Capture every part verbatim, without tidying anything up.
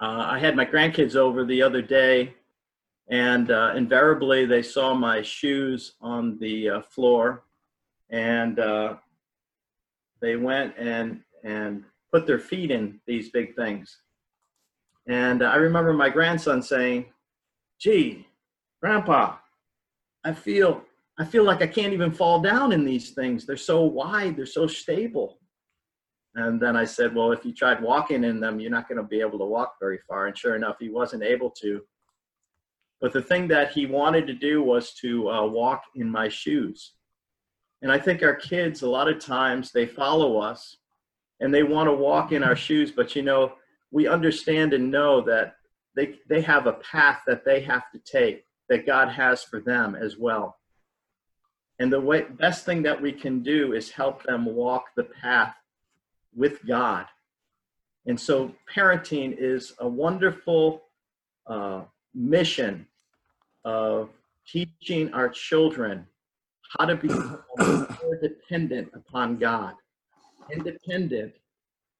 Uh, I had my grandkids over the other day, and uh, invariably they saw my shoes on the uh, floor, and uh, they went and and put their feet in these big things. And uh, I remember my grandson saying, "Gee, Grandpa, I feel I feel like I can't even fall down in these things. They're so wide. They're so stable." And then I said, well, if you tried walking in them, you're not going to be able to walk very far. And sure enough, he wasn't able to. But the thing that he wanted to do was to uh, walk in my shoes. And I think our kids, a lot of times, they follow us and they want to walk in our shoes. But, you know, we understand and know that they, they have a path that they have to take that God has for them as well. And the way, best thing that we can do is help them walk the path with God. And so parenting is a wonderful uh, mission of teaching our children how to be more dependent upon God, independent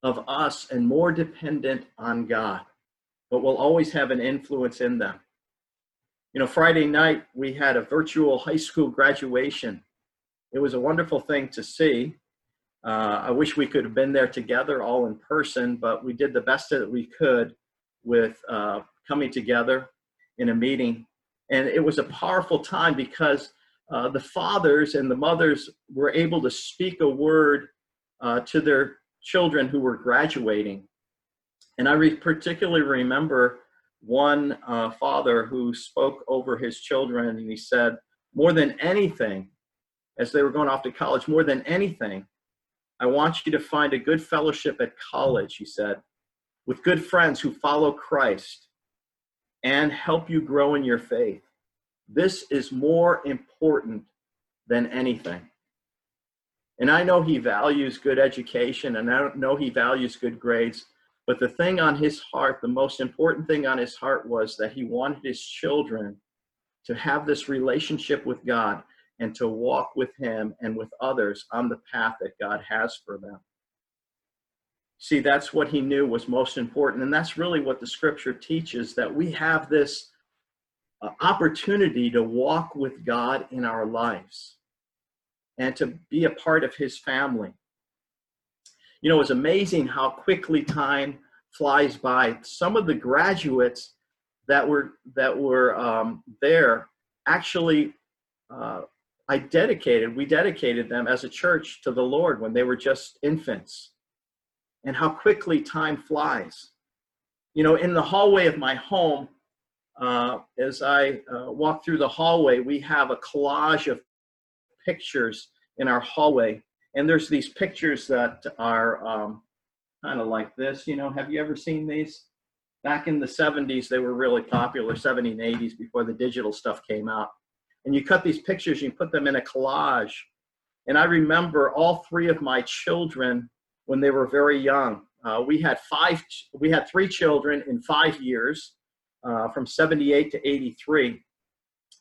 of us and more dependent on God, but we'll always have an influence in them. You know, Friday night we had a virtual high school graduation. It was a wonderful thing to see. Uh, I wish we could have been there together all in person, but we did the best that we could with uh, coming together in a meeting. And it was a powerful time because uh, the fathers and the mothers were able to speak a word uh, to their children who were graduating. And I re- particularly remember one uh, father who spoke over his children, and he said, more than anything, as they were going off to college, more than anything, I want you to find a good fellowship at college, he said, with good friends who follow Christ and help you grow in your faith. This is more important than anything. And I know he values good education, and I know he values good grades, but the thing on his heart, the most important thing on his heart was that he wanted his children to have this relationship with God and to walk with him and with others on the path that God has for them. See, that's what he knew was most important, and that's really what the scripture teaches, that we have this uh, opportunity to walk with God in our lives and to be a part of his family. You know, it's amazing how quickly time flies by. Some of the graduates that were, that were um, there actually uh, I dedicated, we dedicated them as a church to the Lord when they were just infants. And how quickly time flies. You know, in the hallway of my home, uh, as I uh, walk through the hallway, we have a collage of pictures in our hallway. And there's these pictures that are um, kind of like this. You know, have you ever seen these? Back in the seventies, they were really popular, seventies and eighties, before the digital stuff came out. And you cut these pictures, you put them in a collage. And I remember all three of my children when they were very young. Uh, we had five, we had three children in five years, uh, from seventy-eight to eighty-three.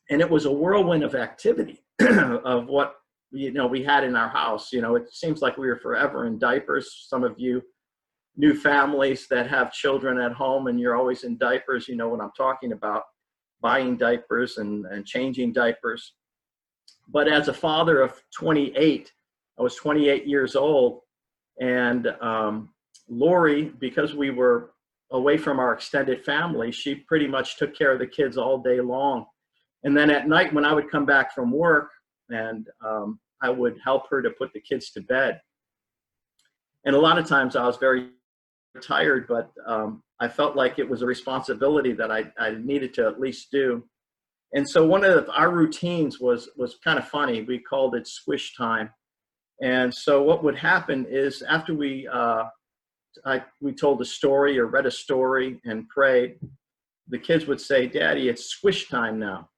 And it was a whirlwind of activity of what, you know, we had in our house. You know, it seems like we were forever in diapers. Some of you new families that have children at home and you're always in diapers, you know what I'm talking about. Buying diapers and, and changing diapers. But as a father of twenty-eight, I was twenty-eight years old, and um, Lori, because we were away from our extended family, she pretty much took care of the kids all day long. And then at night when I would come back from work, and um, I would help her to put the kids to bed. And a lot of times I was very tired, but um, I felt like it was a responsibility that I, I needed to at least do. And so one of the, our routines was, was kind of funny. We called it squish time. And so what would happen is after we, uh, I, we told a story or read a story and prayed, the kids would say, "Daddy, it's squish time now."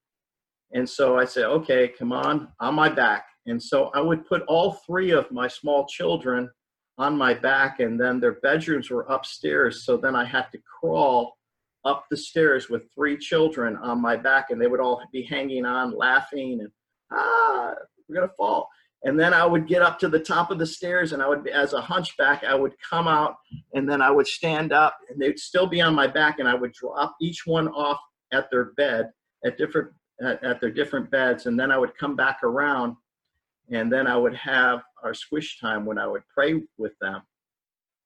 And so I said, "Okay, come on, on my back." And so I would put all three of my small children on my back, and then their bedrooms were upstairs. So then I had to crawl up the stairs with three children on my back, and they would all be hanging on, laughing, and ah, we're gonna fall. And then I would get up to the top of the stairs, and I would, as a hunchback, I would come out, and then I would stand up, and they'd still be on my back, and I would drop each one off at their bed, at different, at, at their different beds, and then I would come back around, and then I would have our squish time when I would pray with them.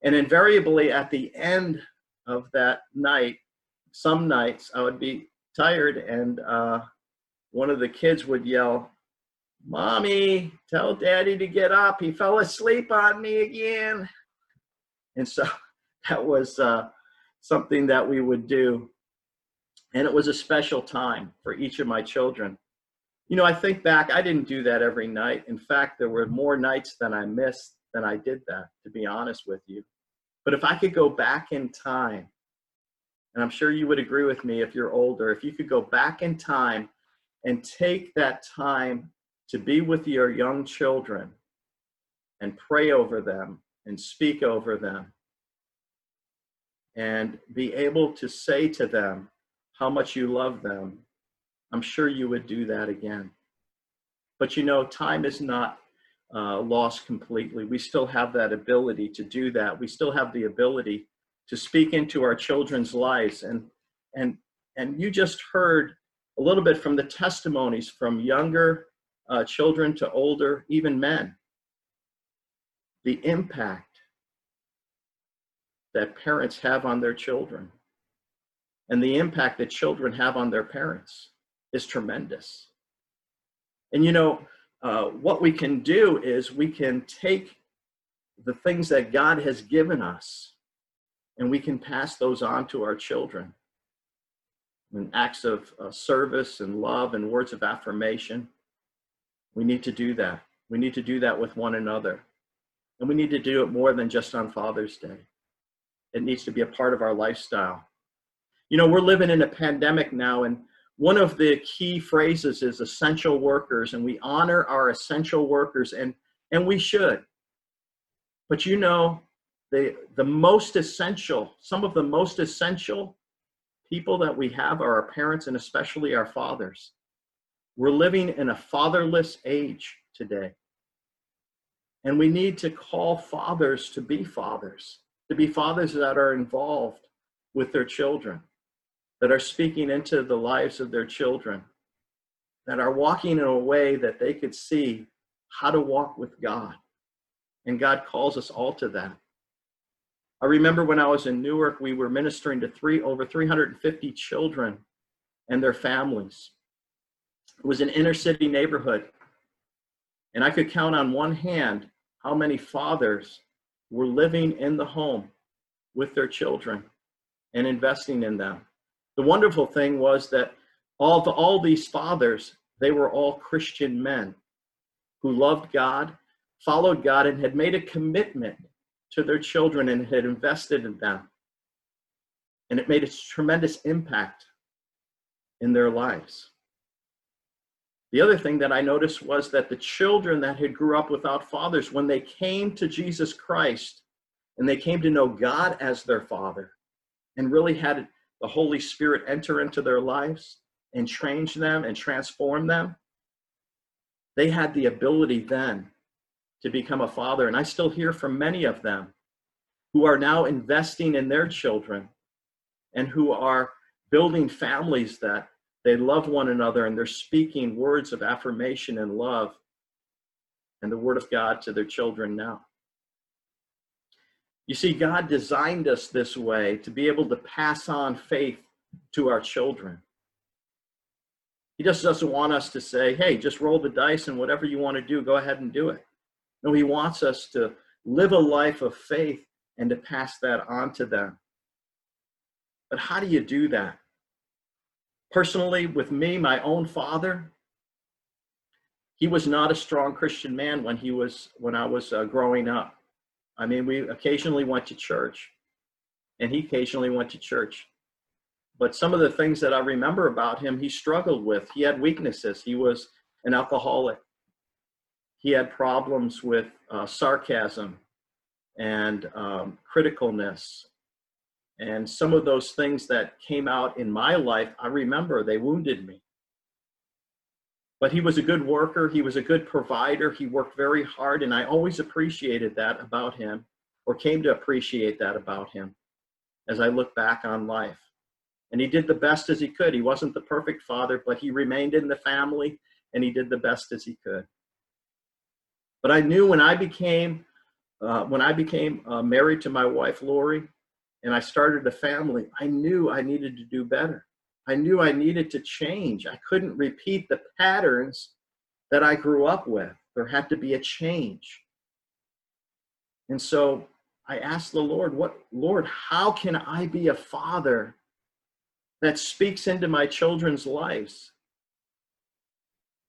And invariably, at the end of that night, some nights, I would be tired, and uh, one of the kids would yell, "Mommy, tell Daddy to get up. He fell asleep on me again." And so that was uh, something that we would do. And it was a special time for each of my children. You know, I think back, I didn't do that every night. In fact, there were more nights than I missed than I did that, to be honest with you. But if I could go back in time, and I'm sure you would agree with me if you're older, if you could go back in time and take that time to be with your young children and pray over them and speak over them and be able to say to them how much you love them, I'm sure you would do that again. But you know, time is not uh, lost completely. We still have that ability to do that. We still have the ability to speak into our children's lives. And, and, and you just heard a little bit from the testimonies from younger Uh, children to older, even men, the impact that parents have on their children and the impact that children have on their parents is tremendous. And you know, uh, what we can do is we can take the things that God has given us and we can pass those on to our children in acts of uh, service and love and words of affirmation. We need to do that. We need to do that with one another. And we need to do it more than just on Father's Day. It needs to be a part of our lifestyle. You know, we're living in a pandemic now, and one of the key phrases is essential workers, and we honor our essential workers, and, and we should. But you know, the, the most essential, some of the most essential people that we have are our parents and especially our fathers. We're living in a fatherless age today. And we need to call fathers to be fathers, to be fathers that are involved with their children, that are speaking into the lives of their children, that are walking in a way that they could see how to walk with God. And God calls us all to that. I remember when I was in Newark, we were ministering to three, over three hundred fifty children and their families. It was an inner city neighborhood, and I could count on one hand how many fathers were living in the home with their children and investing in them. The wonderful thing was that all, the, all these fathers, they were all Christian men who loved God, followed God, and had made a commitment to their children and had invested in them. And it made a tremendous impact in their lives. The other thing that I noticed was that the children that had grew up without fathers, when they came to Jesus Christ and they came to know God as their Father and really had the Holy Spirit enter into their lives and change them and transform them, they had the ability then to become a father. And I still hear from many of them who are now investing in their children and who are building families that they love one another, and they're speaking words of affirmation and love and the Word of God to their children now. You see, God designed us this way to be able to pass on faith to our children. He just doesn't want us to say, hey, just roll the dice and whatever you want to do, go ahead and do it. No, He wants us to live a life of faith and to pass that on to them. But how do you do that? Personally, with me, my own father, he was not a strong Christian man when he was when I was uh, growing up. I mean, we occasionally went to church, and he occasionally went to church. But some of the things that I remember about him, he struggled with. He had weaknesses. He was an alcoholic. He had problems with uh, sarcasm and um, criticalness. And some of those things that came out in my life, I remember they wounded me. But he was a good worker. He was a good provider. He worked very hard, and I always appreciated that about him, or came to appreciate that about him as I look back on life. And he did the best as he could. He wasn't the perfect father, but he remained in the family, and he did the best as he could. But I knew when I became, uh, when I became uh, married to my wife, Lori, and I started a family, I knew I needed to do better. I knew I needed to change. I couldn't repeat the patterns that I grew up with. There had to be a change. And so I asked the Lord, "What, Lord, how can I be a father that speaks into my children's lives?"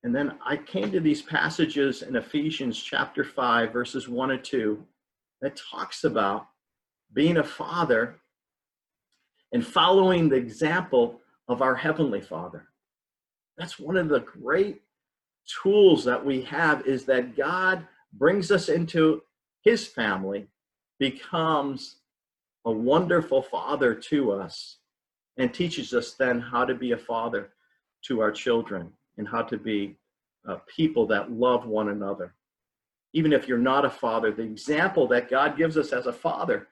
And then I came to these passages in Ephesians chapter five, verses one and two, that talks about being a father and following the example of our Heavenly Father. That's one of the great tools that we have, is that God brings us into His family, becomes a wonderful father to us, and teaches us then how to be a father to our children, and how to be uh, people that love one another. Even if you're not a father, the example that God gives us as a father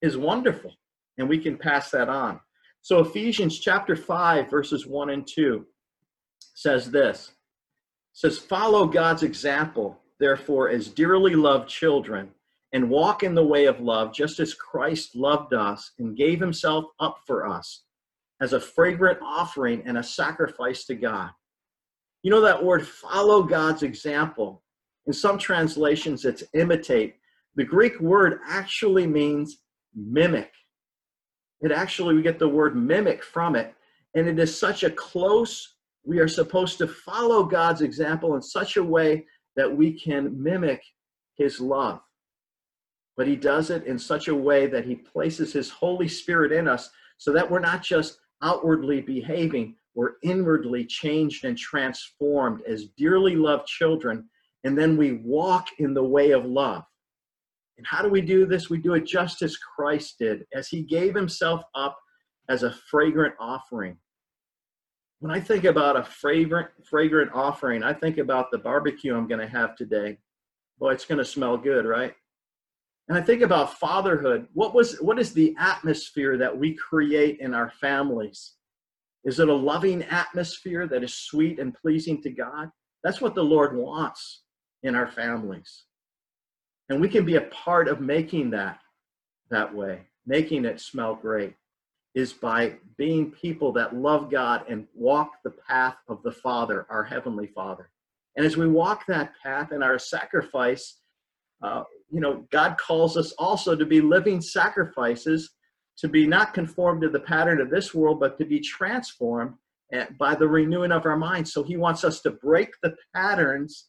is wonderful, and we can pass that on. So Ephesians chapter five, verses one and two says this. It says, "Follow God's example, therefore, as dearly loved children, and walk in the way of love, just as Christ loved us and gave himself up for us as a fragrant offering and a sacrifice to God." You know that word, follow God's example. In some translations, it's imitate. The Greek word actually means mimic. It actually, we get the word mimic from it. And it is such a close, we are supposed to follow God's example in such a way that we can mimic His love. But He does it in such a way that He places His Holy Spirit in us, so that we're not just outwardly behaving, we're inwardly changed and transformed as dearly loved children. And then we walk in the way of love. And how do we do this? We do it just as Christ did, as He gave Himself up as a fragrant offering. When I think about a fragrant, fragrant offering, I think about the barbecue I'm going to have today. Boy, it's going to smell good, right? And I think about fatherhood. What was, what is the atmosphere that we create in our families? Is it a loving atmosphere that is sweet and pleasing to God? That's what the Lord wants in our families. And we can be a part of making that that way, making it smell great, is by being people that love God and walk the path of the Father, our Heavenly Father. And as we walk that path in our sacrifice, uh, you know, God calls us also to be living sacrifices, to be not conformed to the pattern of this world, but to be transformed by the renewing of our minds. So He wants us to break the patterns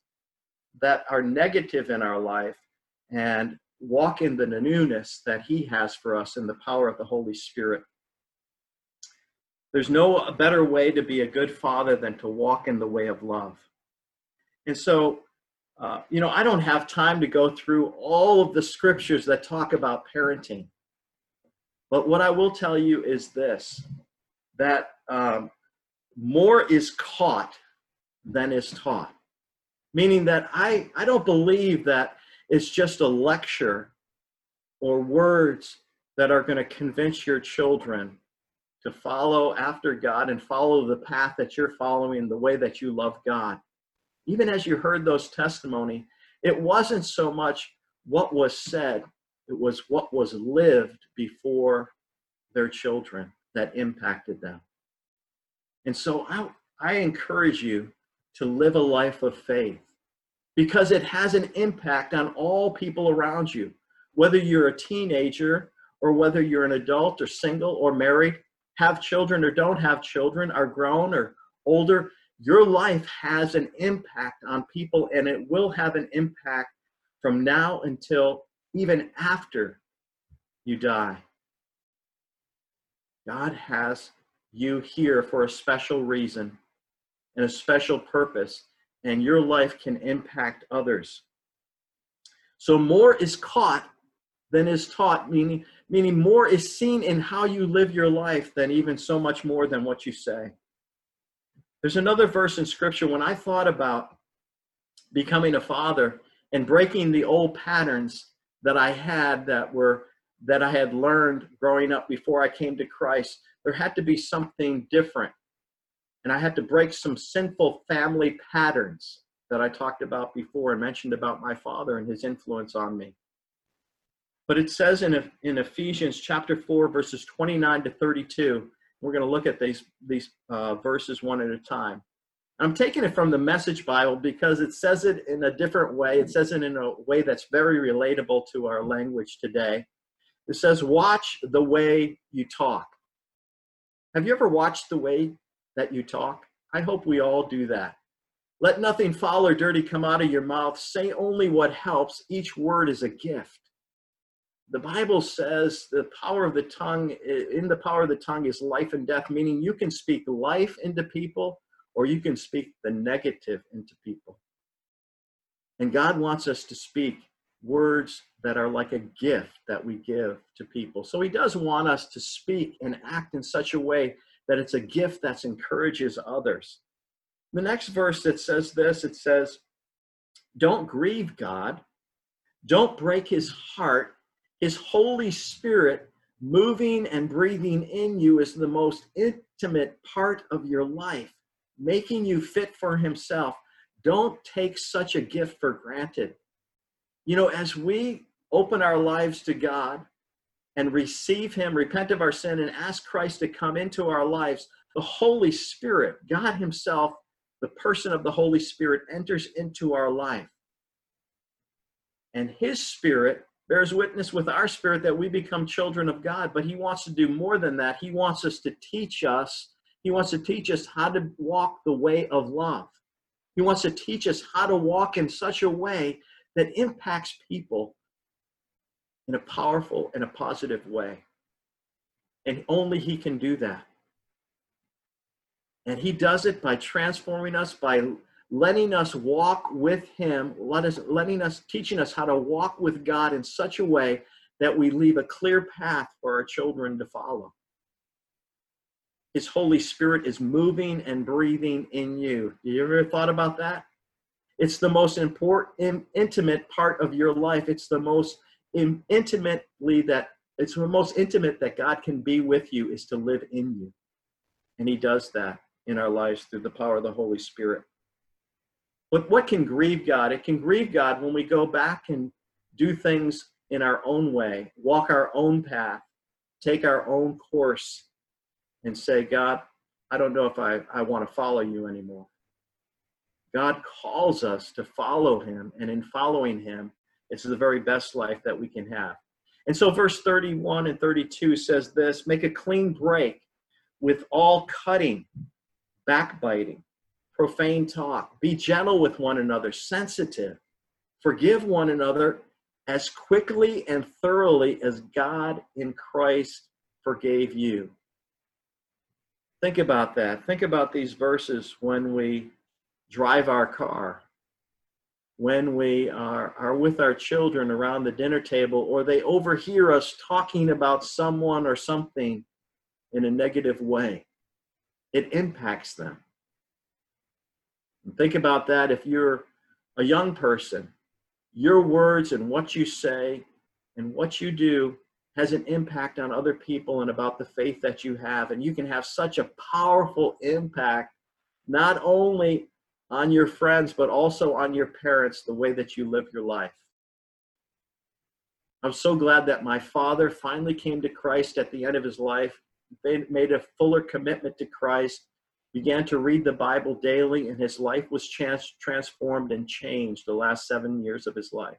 that are negative in our life and walk in the newness that He has for us in the power of the Holy Spirit. There's no better way to be a good father than to walk in the way of love. And so, uh, you know, I don't have time to go through all of the scriptures that talk about parenting. But what I will tell you is this, that um, more is caught than is taught. Meaning that I, I don't believe that it's just a lecture or words that are going to convince your children to follow after God and follow the path that you're following, the way that you love God. Even as you heard those testimony, it wasn't so much what was said, it was what was lived before their children that impacted them. And so I, I encourage you to live a life of faith, because it has an impact on all people around you. Whether you're a teenager or whether you're an adult or single or married, have children or don't have children, are grown or older, your life has an impact on people, and it will have an impact from now until even after you die. God has you here for a special reason and a special purpose, and your life can impact others. So more is caught than is taught, meaning, meaning more is seen in how you live your life than even so much more than what you say. There's another verse in Scripture when I thought about becoming a father and breaking the old patterns that I had that were that I had learned growing up before I came to Christ. There had to be something different. And I had to break some sinful family patterns that I talked about before and mentioned about my father and his influence on me. But it says in, in Ephesians chapter four, verses twenty-nine to thirty-two, we're going to look at these, these uh, verses one at a time. I'm taking it from the Message Bible because it says it in a different way. It says it in a way that's very relatable to our language today. It says, watch the way you talk. Have you ever watched the way that you talk? I hope we all do that. Let nothing foul or dirty come out of your mouth. Say only what helps. Each word is a gift. The Bible says the power of the tongue, in the power of the tongue is life and death, meaning you can speak life into people or you can speak the negative into people. And God wants us to speak words that are like a gift that we give to people. So he does want us to speak and act in such a way that it's a gift that encourages others. The next verse that says this, it says, don't grieve God, don't break his heart. His Holy Spirit moving and breathing in you is the most intimate part of your life, making you fit for himself. Don't take such a gift for granted. You know, as we open our lives to God and receive him, repent of our sin, and ask Christ to come into our lives, the Holy Spirit, God himself, the person of the Holy Spirit, enters into our life. And his Spirit bears witness with our spirit that we become children of God, but he wants to do more than that. He wants us to teach us. He wants to teach us how to walk the way of love. He wants to teach us how to walk in such a way that impacts people in a powerful and a positive way. And only he can do that. And he does it by transforming us, by letting us walk with him, let us, letting us, teaching us how to walk with God in such a way that we leave a clear path for our children to follow. His Holy Spirit is moving and breathing in you. You ever thought about that? It's the most important, intimate part of your life. It's the most intimately that, it's the most intimate that God can be with you is to live in you. And he does that in our lives through the power of the Holy Spirit. But what can grieve God? It can grieve God when we go back and do things in our own way, walk our own path, take our own course, and say, God, I don't know if I, I want to follow you anymore. God calls us to follow him, and in following him, it's the very best life that we can have. And so verse thirty-one and thirty-two says this, make a clean break with all cutting, backbiting, profane talk. Be gentle with one another, sensitive. Forgive one another as quickly and thoroughly as God in Christ forgave you. Think about that. Think about these verses when we drive our car, when we are, are with our children around the dinner table, or they overhear us talking about someone or something in a negative way. It impacts them. Think about that if you're a young person. Your words and what you say and what you do has an impact on other people and about the faith that you have. And you can have such a powerful impact, not only on your friends, but also on your parents, the way that you live your life. I'm so glad that my father finally came to Christ at the end of his life. They made a fuller commitment to Christ, began to read the Bible daily, and his life was trans- transformed and changed the last seven years of his life.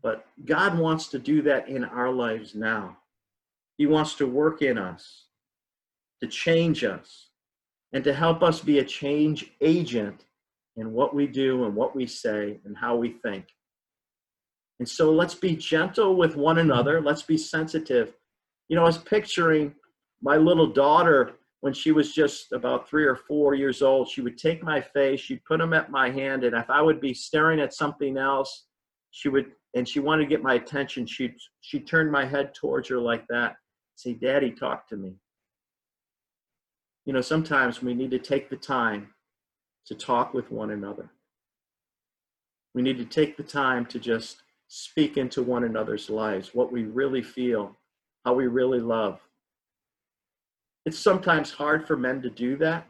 But God wants to do that in our lives now. He wants to work in us, to change us, and to help us be a change agent in what we do and what we say and how we think. And so let's be gentle with one another. Let's be sensitive. You know, I was picturing my little daughter when she was just about three or four years old. She would take my face, she'd put them at my hand, and if I would be staring at something else, she would, and she wanted to get my attention, she'd, she'd turn my head towards her like that, say, Daddy, talk to me. you know, sometimes we need to take the time to talk with one another. We need to take the time to just speak into one another's lives, what we really feel, how we really love. It's sometimes hard for men to do that,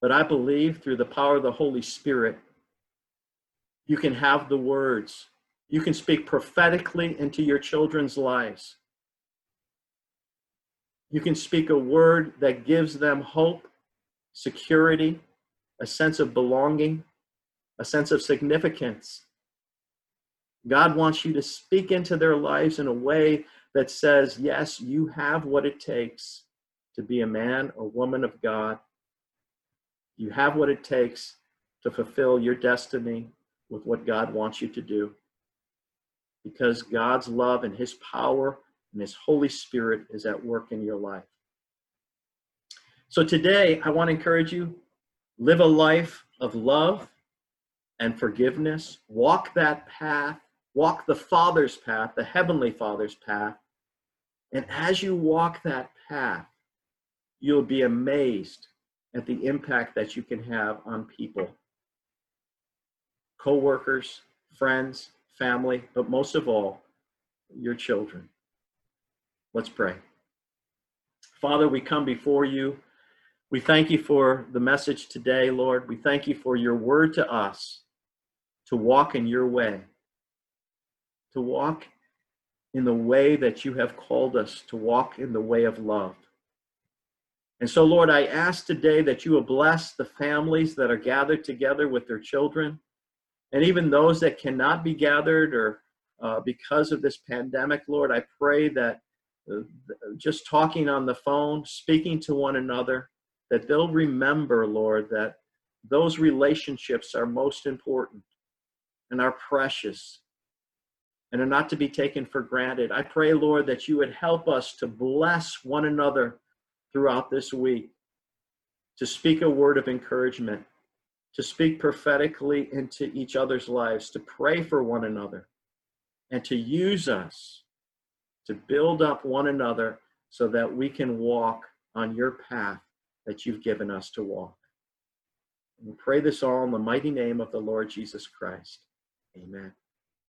but I believe through the power of the Holy Spirit, you can have the words. You can speak prophetically into your children's lives. You can speak a word that gives them hope, security, a sense of belonging, a sense of significance. God wants you to speak into their lives in a way that says, yes, you have what it takes to be a man or woman of God. You have what it takes to fulfill your destiny with what God wants you to do. Because God's love and his power and his Holy Spirit is at work in your life. So today, I want to encourage you, live a life of love and forgiveness. Walk that path. Walk the Father's path, the Heavenly Father's path. And as you walk that path, you'll be amazed at the impact that you can have on people. Co-workers, friends, family, but most of all, your children. Let's pray. Father, we come before you. We thank you for the message today, Lord. We thank you for your word to us to walk in your way, to walk in the way that you have called us, to walk in the way of love. And so, Lord, I ask today that you will bless the families that are gathered together with their children, and even those that cannot be gathered or uh, because of this pandemic, Lord, I pray that uh, just talking on the phone, speaking to one another, that they'll remember, Lord, that those relationships are most important and are precious and are not to be taken for granted. I pray, Lord, that you would help us to bless one another throughout this week, to speak a word of encouragement, to speak prophetically into each other's lives, to pray for one another, and to use us to build up one another so that we can walk on your path that you've given us to walk. And we pray this all in the mighty name of the Lord Jesus Christ. Amen.